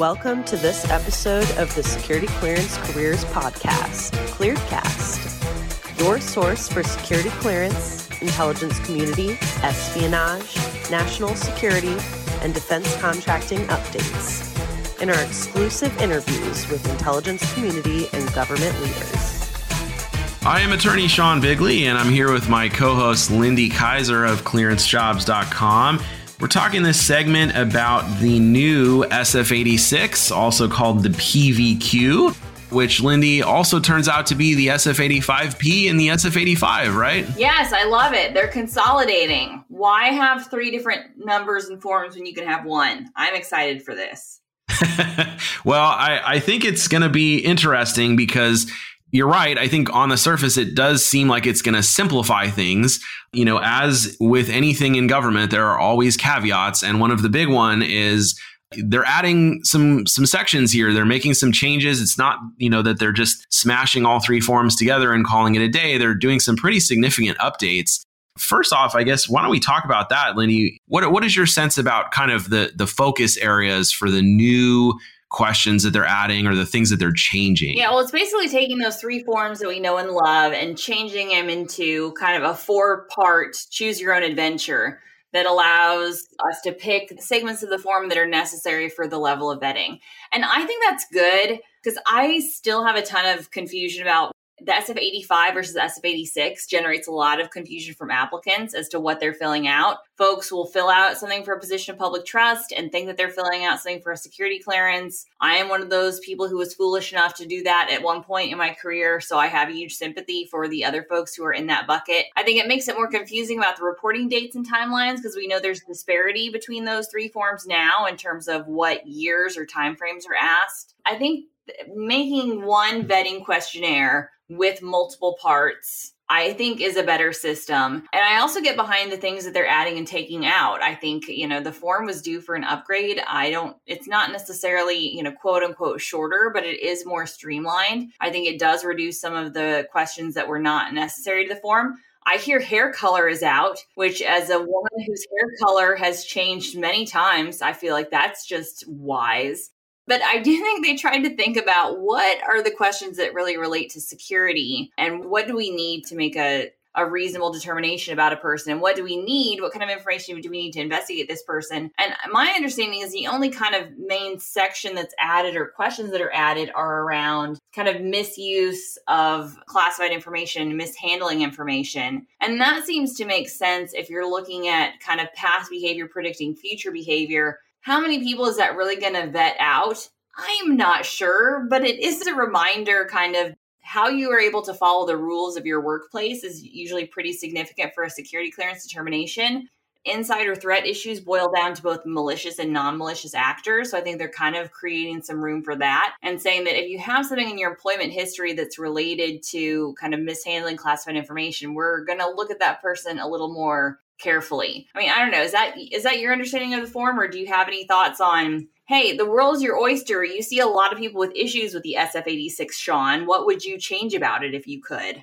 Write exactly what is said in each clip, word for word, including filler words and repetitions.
Welcome to this episode of the Security Clearance Careers Podcast, ClearedCast, your source for security clearance, intelligence community, espionage, national security, and defense contracting updates, and our exclusive interviews with intelligence community and government leaders. I am attorney Sean Bigley, and I'm here with my co-host Lindy Kyzer of clearance jobs dot com. We're talking this segment about the new S F eighty-six, also called the P V Q, which, Lindy, also turns out to be the S F eighty-five P and the S F eighty-five, right? Yes, I love it. They're consolidating. Why have three different numbers and forms when you can have one? I'm excited for this. Well, I, I think it's going to be interesting because you're right. I think on the surface, it does seem like it's going to simplify things. You know, as with anything in government, there are always caveats. And one of the big one is they're adding some some sections here. They're making some changes. It's not, you know, that they're just smashing all three forms together and calling it a day. They're doing some pretty significant updates. First off, I guess, why don't we talk about that, Lindy? What What is your sense about kind of the the focus areas for the new questions that they're adding or the things that they're changing? Yeah, well, it's basically taking those three forms that we know and love and changing them into kind of a four-part choose your own adventure that allows us to pick segments of the form that are necessary for the level of vetting. And I think that's good because I still have a ton of confusion about the S F eighty-five versus S F eighty-six. Generates a lot of confusion from applicants as to what they're filling out. Folks will fill out something for a position of public trust and think that they're filling out something for a security clearance. I am one of those people who was foolish enough to do that at one point in my career, so I have huge sympathy for the other folks who are in that bucket. I think it makes it more confusing about the reporting dates and timelines because we know there's disparity between those three forms now in terms of what years or timeframes are asked. I think making one vetting questionnaire with multiple parts, I think, is a better system. And I also get behind the things that they're adding and taking out. I think, you know, the form was due for an upgrade. I don't, it's not necessarily, you know, quote unquote shorter, but it is more streamlined. I think it does reduce some of the questions that were not necessary to the form. I hear hair color is out, which as a woman whose hair color has changed many times, I feel like that's just wise. But I do think they tried to think about what are the questions that really relate to security and what do we need to make a, a reasonable determination about a person and what do we need, what kind of information do we need to investigate this person. And my understanding is the only kind of main section that's added or questions that are added are around kind of misuse of classified information, mishandling information. And that seems to make sense if you're looking at kind of past behavior predicting future behavior. How many people is that really going to vet out? I'm not sure, but it is a reminder kind of how you are able to follow the rules of your workplace is usually pretty significant for a security clearance determination. Insider threat issues boil down to both malicious and non-malicious actors. So I think they're kind of creating some room for that and saying that if you have something in your employment history that's related to kind of mishandling classified information, we're going to look at that person a little more carefully. I mean, I don't know. Is that is that your understanding of the form, or do you have any thoughts on, hey, the world's your oyster? You see a lot of people with issues with the S F eighty-six, Sean. What would you change about it if you could?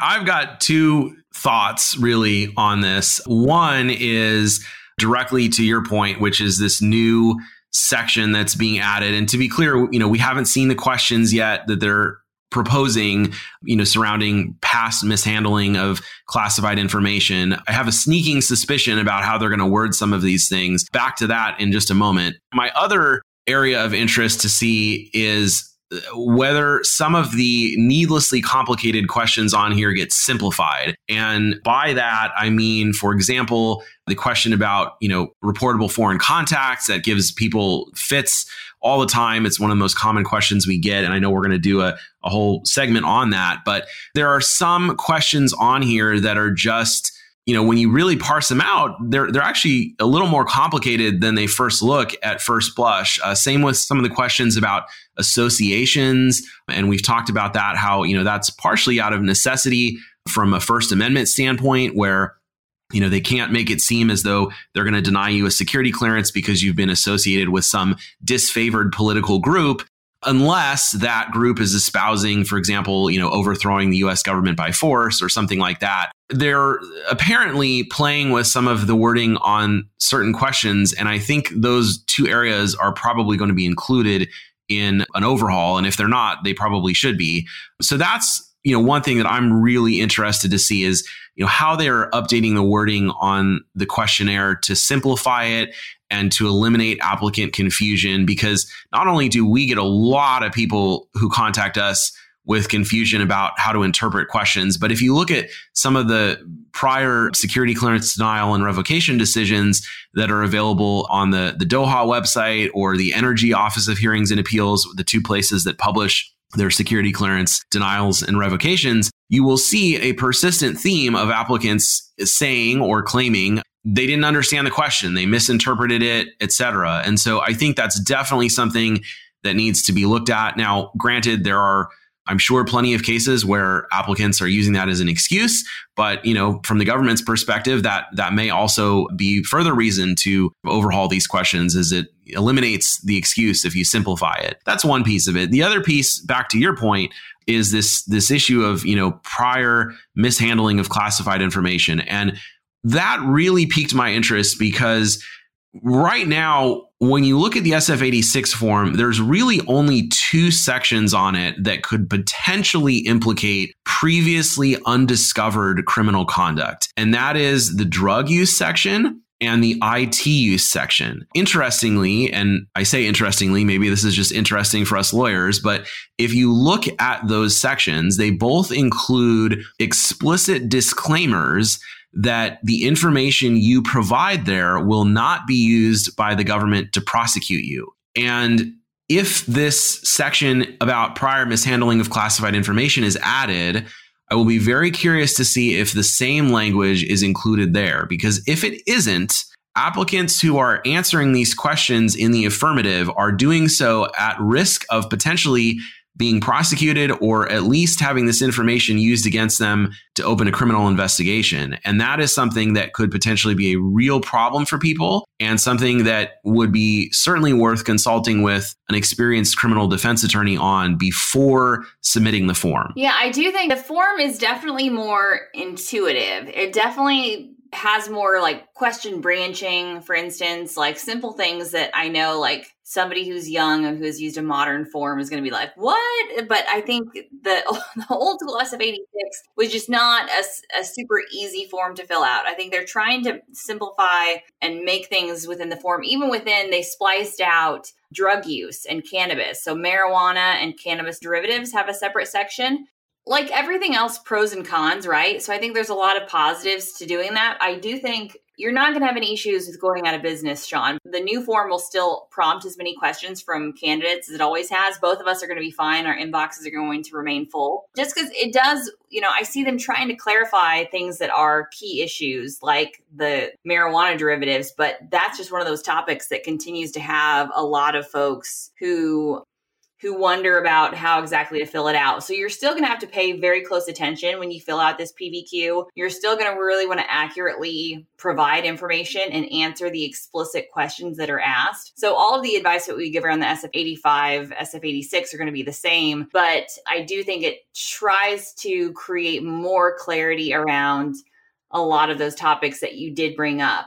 I've got two thoughts really on this. One is directly to your point, which is this new section that's being added. And to be clear, you know, we haven't seen the questions yet that they're proposing, you know, surrounding past mishandling of classified information. I have a sneaking suspicion about how they're going to word some of these things. Back to that in just a moment. My other area of interest to see is whether some of the needlessly complicated questions on here get simplified. And by that, I mean, for example, the question about, you know, reportable foreign contacts that gives people fits all the time. It's one of the most common questions we get. And I know we're going to do a, a whole segment on that. But there are some questions on here that are just, you know, when you really parse them out, they're they're actually a little more complicated than they first look at first blush. Uh, same with some of the questions about associations. And we've talked about that, how, you know, that's partially out of necessity from a First Amendment standpoint where, you know, they can't make it seem as though they're going to deny you a security clearance because you've been associated with some disfavored political group, unless that group is espousing, for example, you know, overthrowing the U S government by force or something like that. they're apparently playing with some of the wording on certain questions. And I think those two areas are probably going to be included in an overhaul. And if they're not, they probably should be. So that's, you know, one thing that I'm really interested to see is, you know, how they're updating the wording on the questionnaire to simplify it and to eliminate applicant confusion. Because not only do we get a lot of people who contact us with confusion about how to interpret questions, but if you look at some of the prior security clearance denial and revocation decisions that are available on the, the DOHA website or the Energy Office of Hearings and Appeals, the two places that publish their security clearance denials and revocations, you will see a persistent theme of applicants saying or claiming they didn't understand the question, they misinterpreted it, et cetera. And so I think that's definitely something that needs to be looked at. Now, granted, there are, I'm sure, plenty of cases where applicants are using that as an excuse, but, you know, from the government's perspective, that that may also be further reason to overhaul these questions, as it eliminates the excuse if you simplify it. That's one piece of it. The other piece, back to your point, is this this issue of, you know, prior mishandling of classified information. And that really piqued my interest, because right now, when you look at the S F eighty-six form, there's really only two sections on it that could potentially implicate previously undiscovered criminal conduct. And that is the drug use section and the I T use section. Interestingly, and I say interestingly, maybe this is just interesting for us lawyers, but if you look at those sections, they both include explicit disclaimers that the information you provide there will not be used by the government to prosecute you. And if this section about prior mishandling of classified information is added, I will be very curious to see if the same language is included there, because if it isn't, applicants who are answering these questions in the affirmative are doing so at risk of potentially being prosecuted, or at least having this information used against them to open a criminal investigation. And that is something that could potentially be a real problem for people, and something that would be certainly worth consulting with an experienced criminal defense attorney on before submitting the form. Yeah, I do think the form is definitely more intuitive. It definitely has more like question branching, for instance, like simple things that I know, like somebody who's young and who has used a modern form is going to be like, what? But I think the, the old school S F eighty-six was just not a, a super easy form to fill out. I think they're trying to simplify and make things within the form. Even within, they spliced out drug use and cannabis. So marijuana and cannabis derivatives have a separate section. Like everything else, pros and cons, right? So I think there's a lot of positives to doing that. I do think you're not going to have any issues with going out of business, Sean. The new form will still prompt as many questions from candidates as it always has. Both of us are going to be fine. Our inboxes are going to remain full. Just because it does, you know, I see them trying to clarify things that are key issues, like the marijuana derivatives, but that's just one of those topics that continues to have a lot of folks who... who wonder about how exactly to fill it out. So you're still going to have to pay very close attention when you fill out this P V Q. You're still going to really want to accurately provide information and answer the explicit questions that are asked. So all of the advice that we give around the S F eighty-five, S F eighty-six are going to be the same, but I do think it tries to create more clarity around a lot of those topics that you did bring up.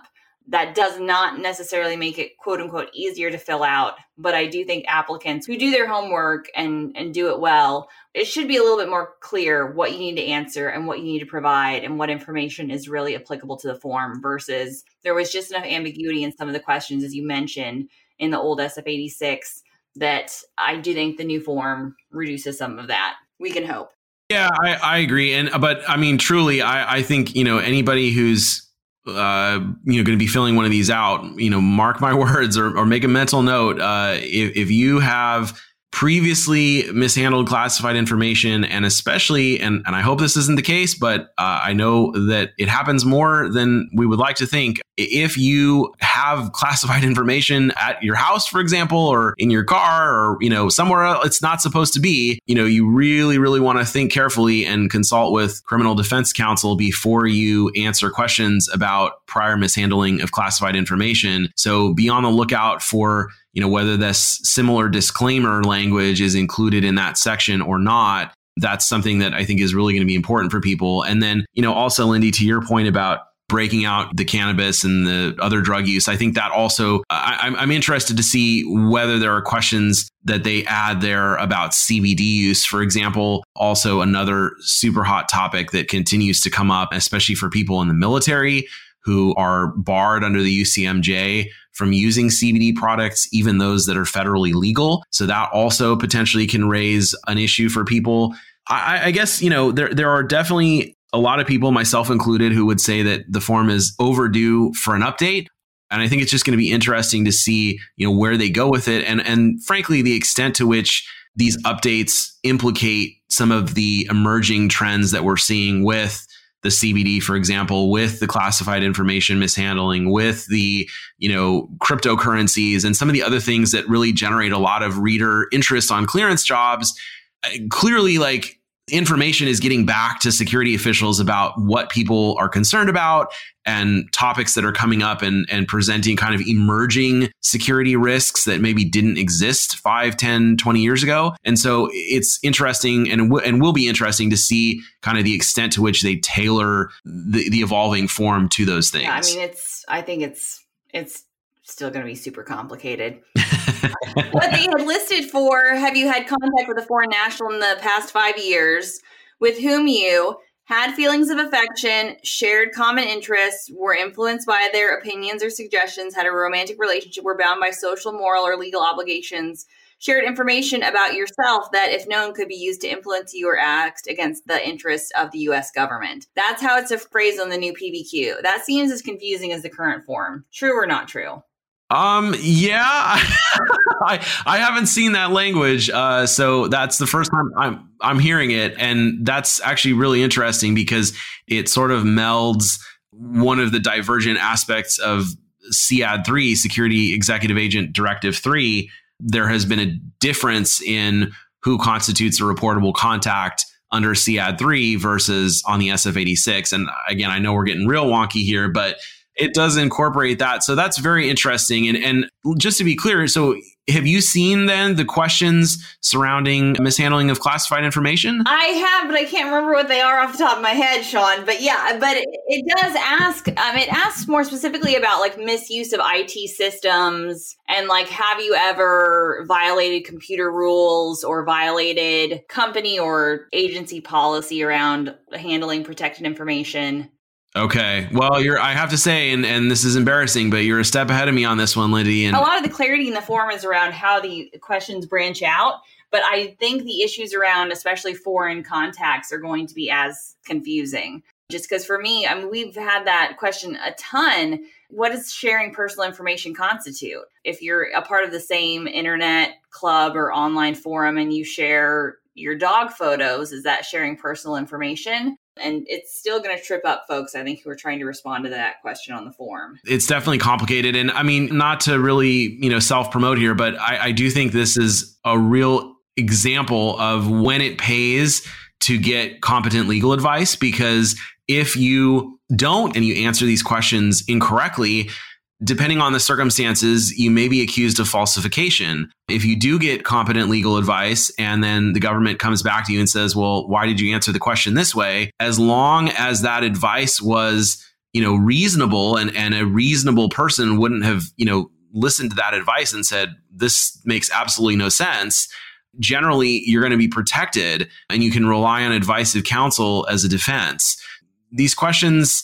That does not necessarily make it, quote unquote, easier to fill out. But I do think applicants who do their homework and, and do it well, it should be a little bit more clear what you need to answer and what you need to provide and what information is really applicable to the form, versus there was just enough ambiguity in some of the questions, as you mentioned, in the old S F eighty-six, that I do think the new form reduces some of that. We can hope. Yeah, I, I agree. And but I mean, truly, I, I think, you know, anybody who's Uh, you know, going to be filling one of these out, you know, mark my words, or, or make a mental note. Uh, if, if you have previously mishandled classified information, and especially, and, and I hope this isn't the case, but uh, I know that it happens more than we would like to think. If you have classified information at your house, for example, or in your car, or, you know, somewhere else it's not supposed to be, you know, you really, really want to think carefully and consult with criminal defense counsel before you answer questions about prior mishandling of classified information. So be on the lookout for, you know, whether this similar disclaimer language is included in that section or not. that's something that I think is really going to be important for people. And then, you know, also, Lindy, to your point about breaking out the cannabis and the other drug use, I think that also, I, I'm, I'm interested to see whether there are questions that they add there about C B D use, for example. Also, another super hot topic that continues to come up, especially for people in the military who are barred under the U C M J from using C B D products, even those that are federally legal. So that also potentially can raise an issue for people. I, I guess, you know, there there are definitely a lot of people, myself included, who would say that the form is overdue for an update. And I think it's just going to be interesting to see, you know, where they go with it. And, and frankly, the extent to which these updates implicate some of the emerging trends that we're seeing with the C B D, for example, with the classified information mishandling, with the, you know, cryptocurrencies and some of the other things that really generate a lot of reader interest on clearance jobs. Clearly, like, information is getting back to security officials about what people are concerned about and topics that are coming up and, and presenting kind of emerging security risks that maybe didn't exist five, ten, twenty years ago. And so it's interesting and, w- and will be interesting to see kind of the extent to which they tailor the, the evolving form to those things. Yeah, I mean, it's, I think it's, it's still going to be super complicated. What they had listed for, have you had contact with a foreign national in the past five years with whom you had feelings of affection, shared common interests, were influenced by their opinions or suggestions, had a romantic relationship, were bound by social, moral, or legal obligations, shared information about yourself that, if known, could be used to influence you or act against the interests of the U S government. That's how it's a phrase on the new P B Q. That seems as confusing as the current form. True or not true? Um, yeah, I, I haven't seen that language. Uh, so that's the first time I'm, I'm hearing it. And that's actually really interesting because it sort of melds one of the divergent aspects of SEAD three, Security Executive Agent Directive three. There has been a difference in who constitutes a reportable contact under SEAD three versus on the S F eighty-six. And again, I know we're getting real wonky here, but it does incorporate that. So that's very interesting. And and just to be clear, so have you seen then the questions surrounding mishandling of classified information? I have, but I can't remember what they are off the top of my head, Sean. But yeah, but it, it does ask, um, it asks more specifically about like misuse of I T systems and like, have you ever violated computer rules or violated company or agency policy around handling protected information? Okay. Well, you're, I have to say, and, and this is embarrassing, but you're a step ahead of me on this one, Lindy. And a lot of the clarity in the forum is around how the questions branch out. But I think the issues around, especially foreign contacts, are going to be as confusing. Just because for me, I mean, we've had that question a ton. What does sharing personal information constitute? If you're a part of the same internet club or online forum and you share your dog photos, is that sharing personal information? And it's still going to trip up folks, I think, who are trying to respond to that question on the form. It's definitely complicated. And I mean, not to really, you know, self-promote here, but I, I do think this is a real example of when it pays to get competent legal advice, because if you don't and you answer these questions incorrectly, depending on the circumstances, you may be accused of falsification. If you do get competent legal advice and then the government comes back to you and says, well, why did you answer the question this way? As long as that advice was, you know, reasonable and, and a reasonable person wouldn't have, you know, listened to that advice and said, this makes absolutely no sense. Generally, you're going to be protected and you can rely on advice of counsel as a defense. These questions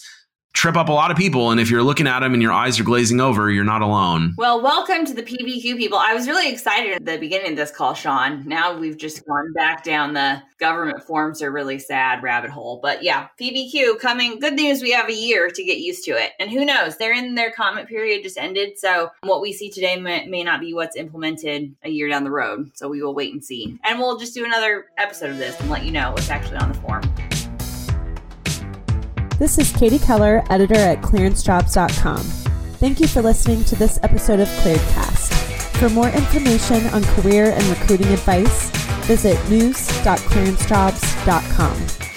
trip up a lot of people. And if you're looking at them and your eyes are glazing over, you're not alone. Well, welcome to the P B Q people. I was really excited at the beginning of this call, Sean. Now we've just gone back down the government forms are really sad rabbit hole. But yeah, P B Q coming. Good news. We have a year to get used to it. And who knows? They're in their comment period just ended. So what we see today may, may not be what's implemented a year down the road. So we will wait and see. And we'll just do another episode of this and let you know what's actually on the form. This is Katie Keller, editor at clearance jobs dot com. Thank you for listening to this episode of ClearedCast. For more information on career and recruiting advice, visit news dot clearance jobs dot com.